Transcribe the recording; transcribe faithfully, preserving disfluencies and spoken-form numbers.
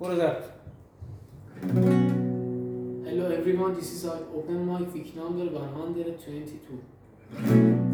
Gurudat. Hello everyone, this is our open mic week number one hundred twenty-two.